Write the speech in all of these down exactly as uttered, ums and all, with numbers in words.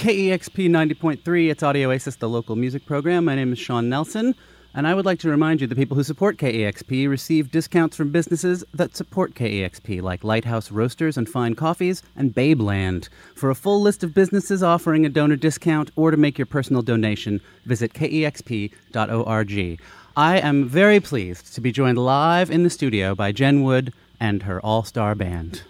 K E X P ninety point three, it's Audioasis, the local music program. My name is Sean Nelson, and I would like to remind you the people who support K E X P receive discounts from businesses that support K E X P, like Lighthouse Roasters and Fine Coffees and Babeland. For a full list of businesses offering a donor discount or to make your personal donation, visit K E X P dot org. I am very pleased to be joined live in the studio by Jen Wood and her all-star band.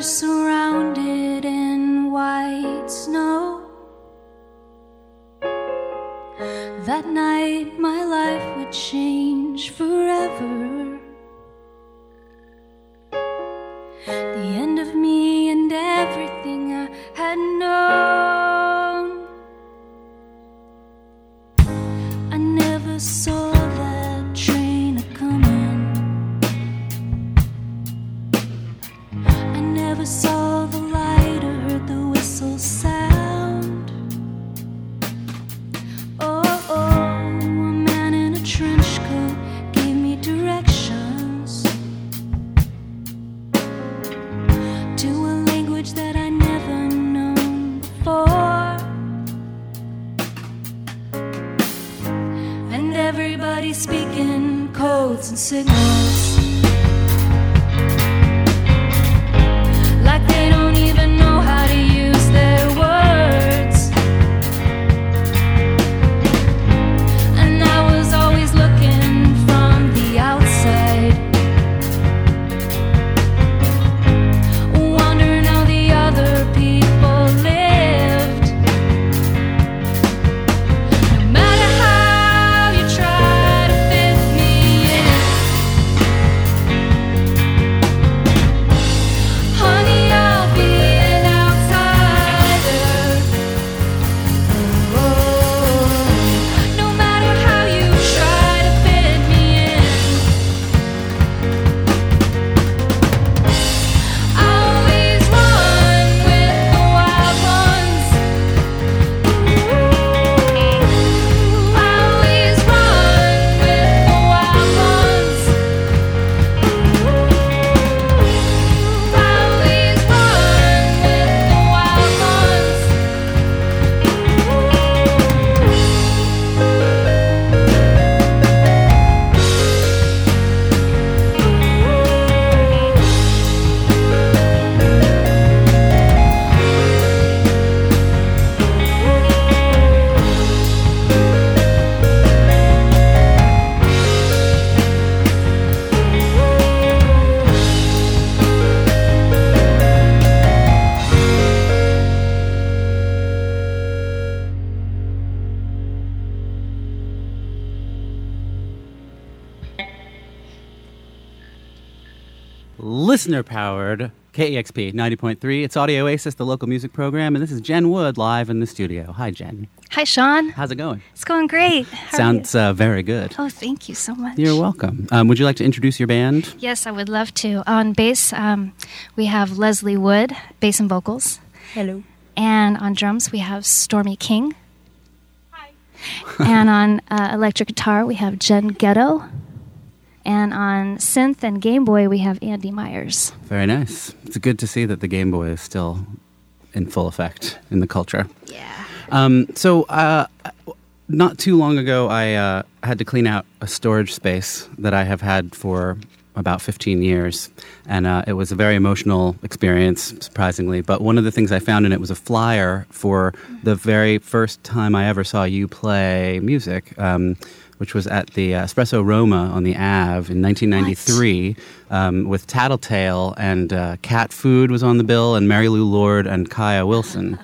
Surrounded in white snow, That night my life would change forever. The end of me and everything I had known. I never saw that train a-comin'. I never saw the light or heard the whistle sound. Oh, oh, a man in a trench coat gave me directions to a language that I never known before. And everybody speaking codes and signals. Listener-powered K E X P ninety point three. It's Audioasis, the local music program, and this is Jen Wood live in the studio. Hi, Jen. Hi, Sean. How's it going? It's going great. How Sounds uh, very good. Oh, thank you so much. You're welcome. Um, would you like to introduce your band? Yes, I would love to. On bass, um, we have Leslie Wood, bass and vocals. Hello. And on drums, we have Stormy King. Hi. And on uh, electric guitar, we have Jen Ghetto. And on synth and Game Boy, we have Andy Myers. Very nice. It's good to see that the Game Boy is still in full effect in the culture. Yeah. Um, so uh, not too long ago, I uh, had to clean out a storage space that I have had for about fifteen years. And uh, it was a very emotional experience, surprisingly. But one of the things I found in it was a flyer for mm-hmm. the very first time I ever saw you play music, um which was at the uh, Espresso Roma on the Ave in nineteen ninety-three um, with Tattletail, and uh, Cat Food was on the bill, and Mary Lou Lord and Kaya Wilson.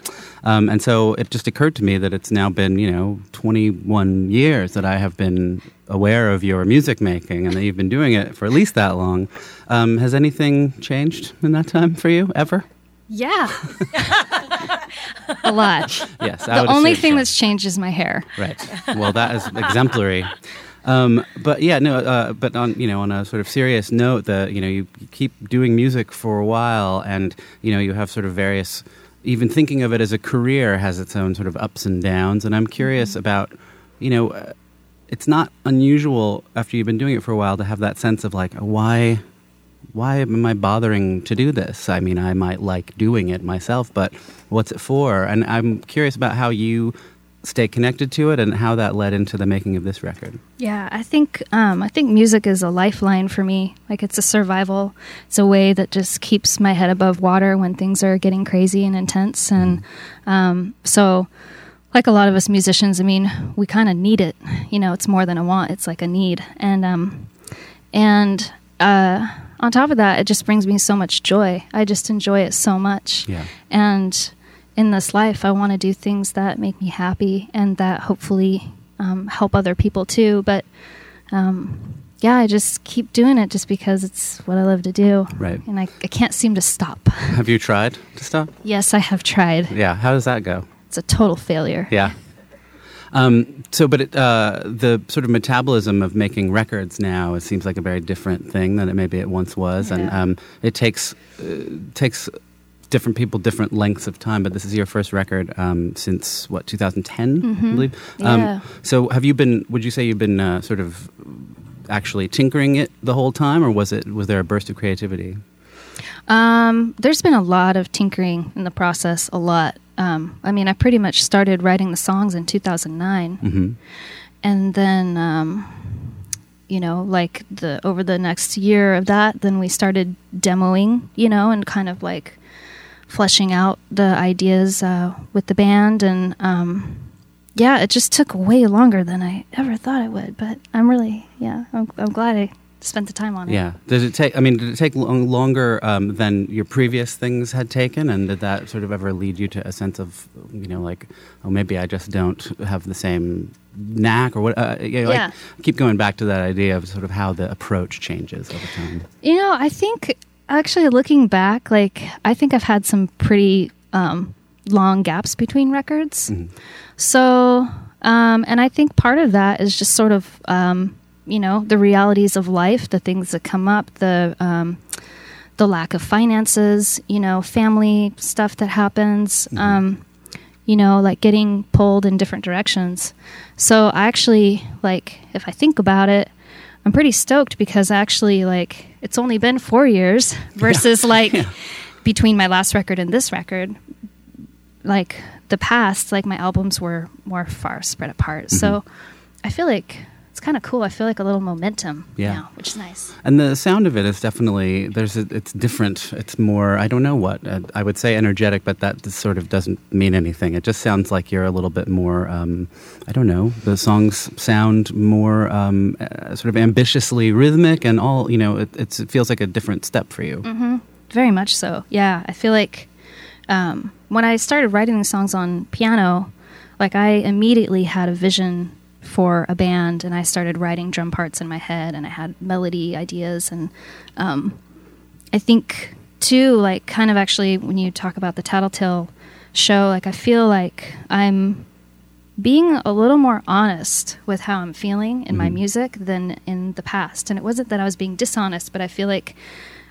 Um, and so it just occurred to me that it's now been, you know, twenty-one years that I have been aware of your music making and that you've been doing it for at least that long. Um, has anything changed in that time for you, ever? Yeah. A lot. Yes. I the would only thing so. that's changed is my hair. Right. Well, that is exemplary. Um, but yeah, no. Uh, but on you know on a sort of serious note, the you know you keep doing music for a while, and you know you have sort of various. Even thinking of it as a career has its own sort of ups and downs, and I'm curious mm-hmm. about you know uh, it's not unusual after you've been doing it for a while to have that sense of like why. Why am I bothering to do this? I mean, I might like doing it myself, but what's it for? And I'm curious about how you stay connected to it and how that led into the making of this record. Yeah, I think um, I think music is a lifeline for me. Like, it's a survival. It's a way that just keeps my head above water when things are getting crazy and intense. And um, so, like a lot of us musicians, I mean, we kind of need it. You know, it's more than a want. It's like a need. And, um, and uh on top of that, it just brings me so much joy. I just enjoy it so much. Yeah. And in this life, I want to do things that make me happy and that hopefully um, help other people too. But um, yeah, I just keep doing it just because it's what I love to do. Right. And I, I can't seem to stop. Have you tried to stop? Yes, I have tried. Yeah. How does that go? It's a total failure. Yeah. Um, so, but it, uh, the sort of metabolism of making records now, it seems like a very different thing than it maybe it once was. Yeah. And um, it takes uh, takes different people different lengths of time. But this is your first record um, since, what, two thousand ten, mm-hmm. I believe? Um, yeah. So have you been, would you say you've been uh, sort of actually tinkering it the whole time, or was it was there a burst of creativity? Um, there's been a lot of tinkering in the process, a lot. Um, I mean, I pretty much started writing the songs in two thousand nine, mm-hmm. and then, um, you know, like the over the next year of that, then we started demoing, you know, and kind of like fleshing out the ideas uh, with the band, and um, yeah, it just took way longer than I ever thought it would. But I'm really, yeah, I'm, I'm glad I spent the time on it. Yeah, did it take? I mean, did it take long, longer um, than your previous things had taken, and did that sort of ever lead you to a sense of, you know, like, oh, maybe I just don't have the same knack, or what? Uh, you know, yeah, like, I keep going back to that idea of sort of how the approach changes over time. You know, I think actually looking back, like, I think I've had some pretty um, long gaps between records, mm-hmm. so, um, and I think part of that is just sort of. Um, you know, the realities of life, the things that come up, the um, the lack of finances, you know, family stuff that happens, mm-hmm. um, you know, like getting pulled in different directions. So I actually, like, if I think about it, I'm pretty stoked because actually, like, it's only been four years versus, yeah. like, yeah. between my last record and this record, like, the past, like, my albums were more far spread apart. Mm-hmm. So I feel like... it's kind of cool. I feel like a little momentum yeah. now, which is nice. And the sound of it is definitely, there's a, it's different. It's more, I don't know what, uh, I would say energetic, but that sort of doesn't mean anything. It just sounds like you're a little bit more, um, I don't know, the songs sound more um, uh, sort of ambitiously rhythmic and all, you know, it, it's, it feels like a different step for you. Mm-hmm. Very much so, yeah. I feel like um, when I started writing the songs on piano, like I immediately had a vision for a band, and I started writing drum parts in my head, and I had melody ideas, and um, I think too, like kind of actually when you talk about the Tattletail show, like I feel like I'm being a little more honest with how I'm feeling in mm-hmm. my music than in the past, and it wasn't that I was being dishonest, but I feel like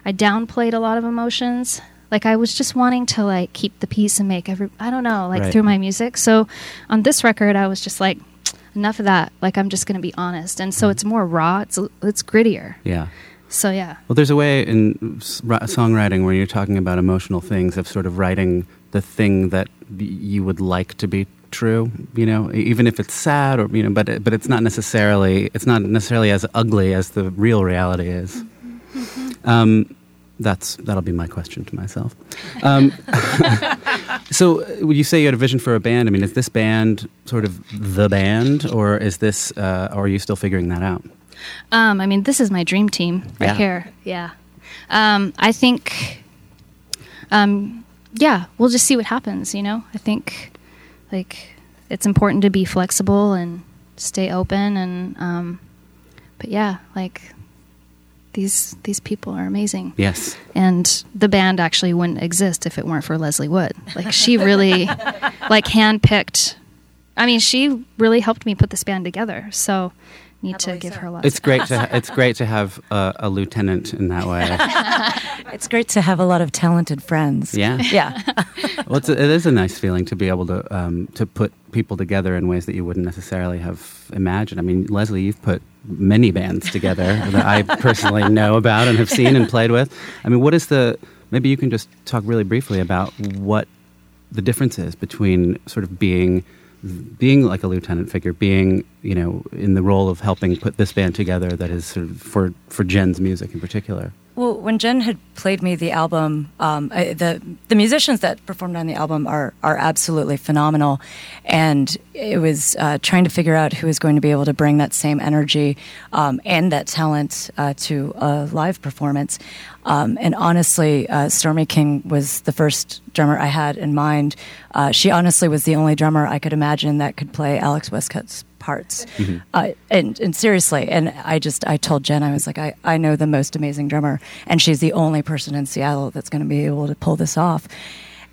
I downplayed a lot of emotions. Like I was just wanting to like keep the peace and make every, I don't know, like right. through my music. So on this record, I was just like, enough of that. Like, I'm just going to be honest. And so it's more raw. It's it's grittier. Yeah. So, yeah. Well, there's a way in songwriting where you're talking about emotional things of sort of writing the thing that you would like to be true, you know, even if it's sad or, you know, but but it's not necessarily, it's not necessarily as ugly as the real reality is. Mm-hmm. Mm-hmm. Um, that's, that'll be my question to myself. Um, so would you say you had a vision for a band? I mean, is this band sort of the band, or is this, uh, or are you still figuring that out? Um, I mean, this is my dream team right yeah. here. Yeah. Um, I think, um, yeah, we'll just see what happens, you know? I think, like, it's important to be flexible and stay open and, um, but yeah, like... These these people are amazing. Yes. And the band actually wouldn't exist if it weren't for Leslie Wood. Like, she really, like, handpicked. I mean, she really helped me put this band together, so need I've to give so. her a lot. It's great to ha- it's great to have a, a lieutenant in that way. It's great to have a lot of talented friends. Yeah. Yeah. Well, it's a, it is a nice feeling to be able to um, to put people together in ways that you wouldn't necessarily have imagined. I mean, Leslie, you've put many bands together that I personally know about and have seen and played with. I mean, what is the, maybe you can just talk really briefly about what the difference is between sort of being being like a lieutenant figure, being, you know, in the role of helping put this band together that is sort of for, for Jen's music in particular. Well, when Jen had played me the album, um, I, the the musicians that performed on the album are are absolutely phenomenal, and it was uh, trying to figure out who was going to be able to bring that same energy um, and that talent uh, to a live performance. Um, and honestly, uh, Stormy King was the first drummer I had in mind. Uh, she honestly was the only drummer I could imagine that could play Alex Westcott's parts. Mm-hmm. Uh, and, and seriously, and I just, I told Jen, I was like, I, I know the most amazing drummer, and she's the only person in Seattle that's going to be able to pull this off.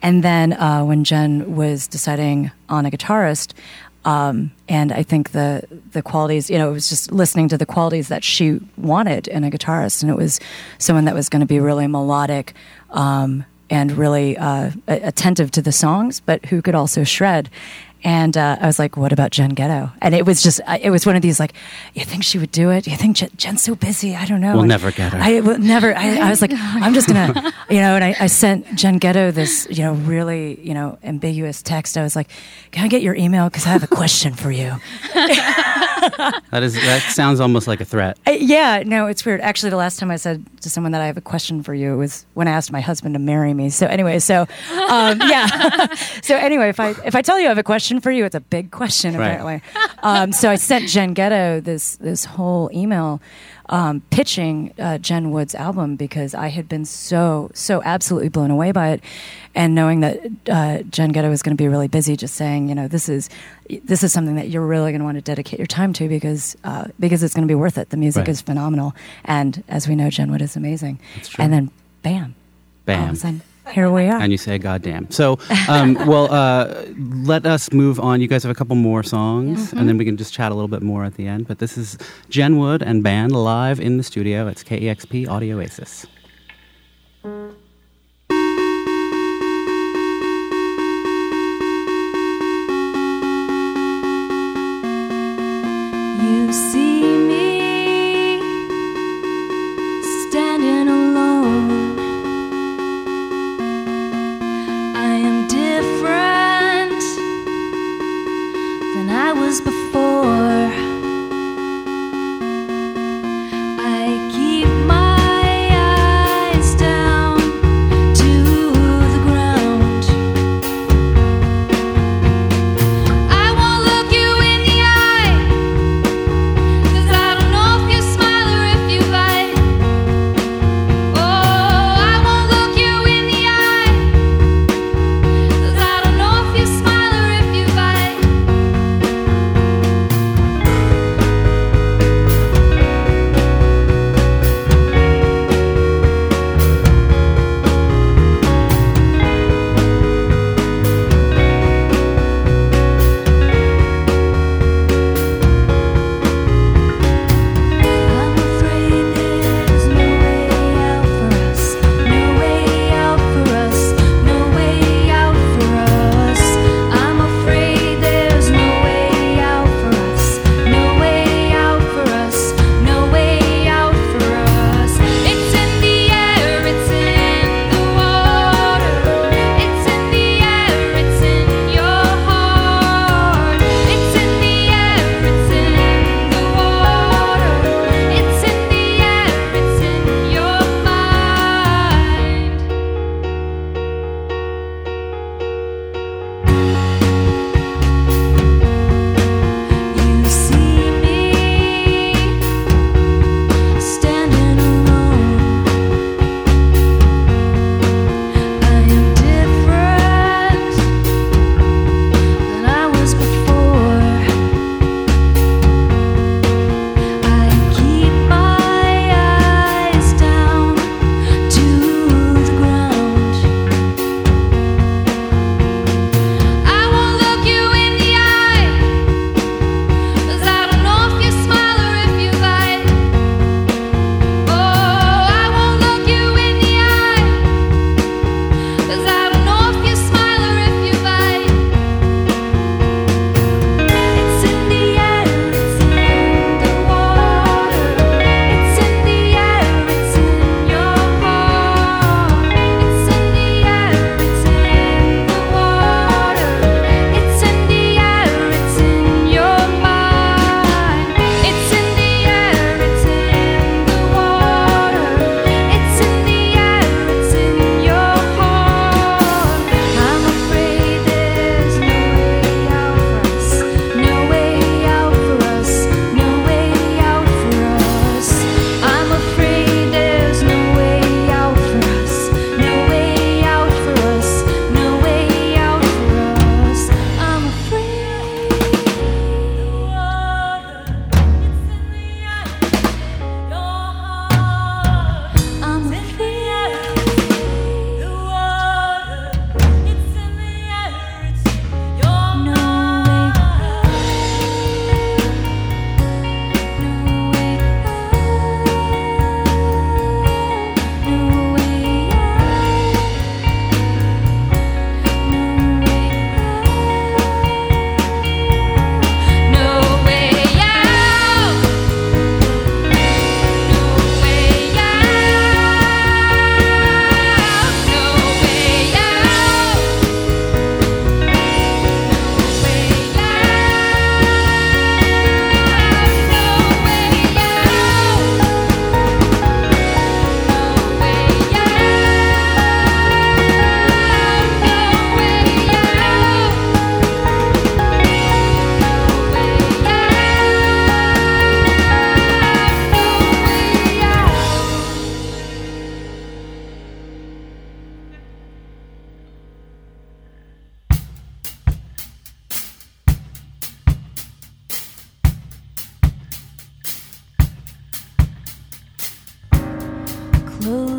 And then uh, when Jen was deciding on a guitarist, um, and I think the the qualities, you know, it was just listening to the qualities that she wanted in a guitarist, and it was someone that was going to be really melodic, um, and really uh, attentive to the songs, but who could also shred. And uh, I was like, what about Jen Ghetto? And it was just, it was one of these like, you think she would do it? You think Jen, Jen's so busy? I don't know. We'll and never get her. I will never. I, I was like, I'm just going to, you know, and I, I sent Jen Ghetto this, you know, really, you know, ambiguous text. I was like, can I get your email? Because I have a question for you. That is, that sounds almost like a threat. Uh, yeah, no, it's weird. Actually, the last time I said to someone that I have a question for you was when I asked my husband to marry me. So anyway, so um, yeah. So anyway, if I if I tell you I have a question for you, it's a big question, apparently. Right. Um, so I sent Jen Ghetto this this whole email um, pitching uh, Jen Wood's album, because I had been so so absolutely blown away by it, and knowing that uh, Jen Ghetto was going to be really busy, just saying, you know, this is this is something that you're really going to want to dedicate your time to, because uh, because it's going to be worth it. The music right. is phenomenal, and as we know, Jen Wood is amazing. That's true. And then, bam, bam. All here we are. And you say, goddamn. So, um, well, uh, let us move on. You guys have a couple more songs, mm-hmm. and then we can just chat a little bit more at the end. But this is Jen Wood and band live in the studio. It's K E X P Audioasis. You see me standing alone. Before I keep my eyes down to the ground, I won't look you in the eye, 'cause I don't know if you smile or if you bite. Oh, I won't look you in the eye, 'cause I don't know if you smile or if you bite.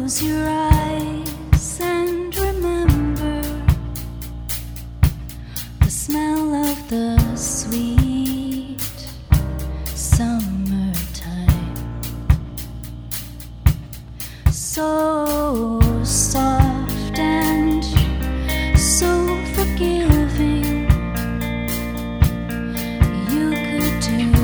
Close your eyes and remember the smell of the sweet summertime, so soft and so forgiving. You could do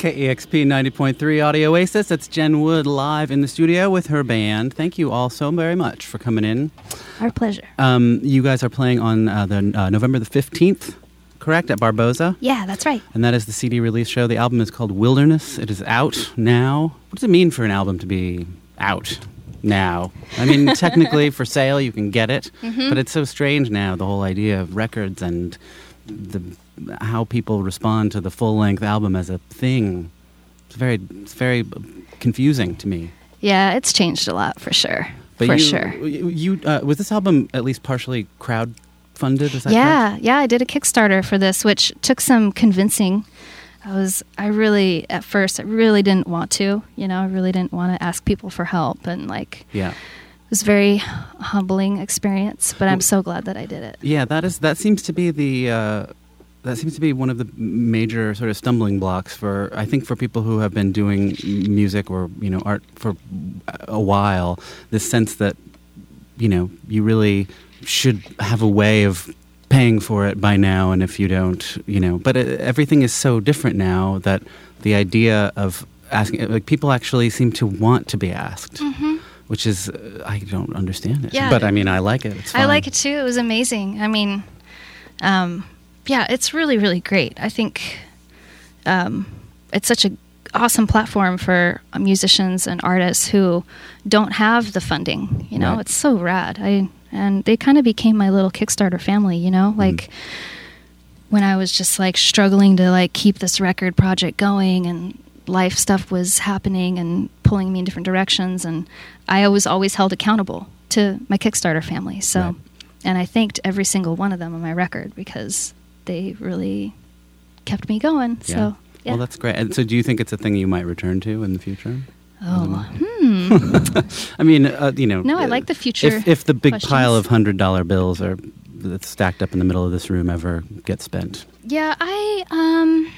K E X P ninety point three Audioasis. That's Jen Wood live in the studio with her band. Thank you all so very much for coming in. Our pleasure. Um, you guys are playing on uh, the uh, November the fifteenth, correct, at Barboza? Yeah, that's right. And that is the C D release show. The album is called Wilderness. It is out now. What does it mean for an album to be out now? I mean, technically for sale you can get it, mm-hmm. but it's so strange now, the whole idea of records and the how people respond to the full-length album as a thing. It's very it's very confusing to me. Yeah, it's changed a lot, for sure. But for you, sure. You, uh, was this album at least partially crowdfunded? Is that yeah, correct? Yeah, I did a Kickstarter for this, which took some convincing. I was, I really, at first, I really didn't want to, you know, I really didn't want to ask people for help and like... Yeah. It was a very humbling experience, but I'm so glad that I did it. Yeah, that is that seems to be the... Uh, That seems to be one of the major sort of stumbling blocks for, I think, for people who have been doing music or, you know, art for a while, this sense that, you know, you really should have a way of paying for it by now, and if you don't, you know. But it, everything is so different now that the idea of asking, like, people actually seem to want to be asked. Mm-hmm. which is, uh, I don't understand it. Yeah. But I mean, I like it. It's fun. I like it too. It was amazing. I mean, um, yeah, it's really, really great. I think um, it's such an awesome platform for musicians and artists who don't have the funding. You know, right. It's so rad. I And they kind of became my little Kickstarter family, you know, like mm. when I was just like struggling to like keep this record project going and life stuff was happening and pulling me in different directions. And I was always held accountable to my Kickstarter family. So, right. And I thanked every single one of them on my record because they really kept me going. Yeah. So, yeah. Well, that's great. And so do you think it's a thing you might return to in the future? Oh, hmm. I mean, uh, you know. No, I like the future. If, if the big questions. Pile of one hundred dollar bills are that's stacked up in the middle of this room ever gets spent. Yeah, I, um,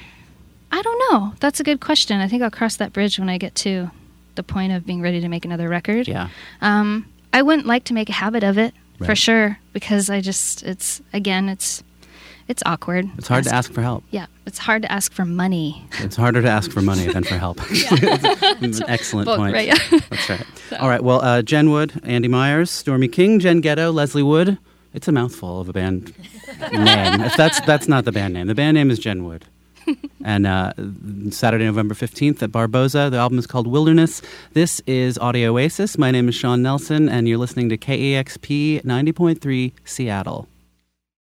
I don't know. That's a good question. I think I'll cross that bridge when I get to the point of being ready to make another record. Yeah. Um, I wouldn't like to make a habit of it right. for sure because I just it's again it's. It's awkward. It's hard ask, to ask for help. Yeah. It's hard to ask for money. It's harder to ask for money than for help, actually. That's an excellent Both, point. Right, yeah. That's right. So. All right. Well, uh, Jen Wood, Andy Myers, Stormy King, Jen Ghetto, Leslie Wood. It's a mouthful of a band name. That's that's not the band name. The band name is Jen Wood. And uh, Saturday, November fifteenth at Barboza. The album is called Wilderness. This is Audioasis. My name is Sean Nelson, and you're listening to K E X P ninety point three Seattle.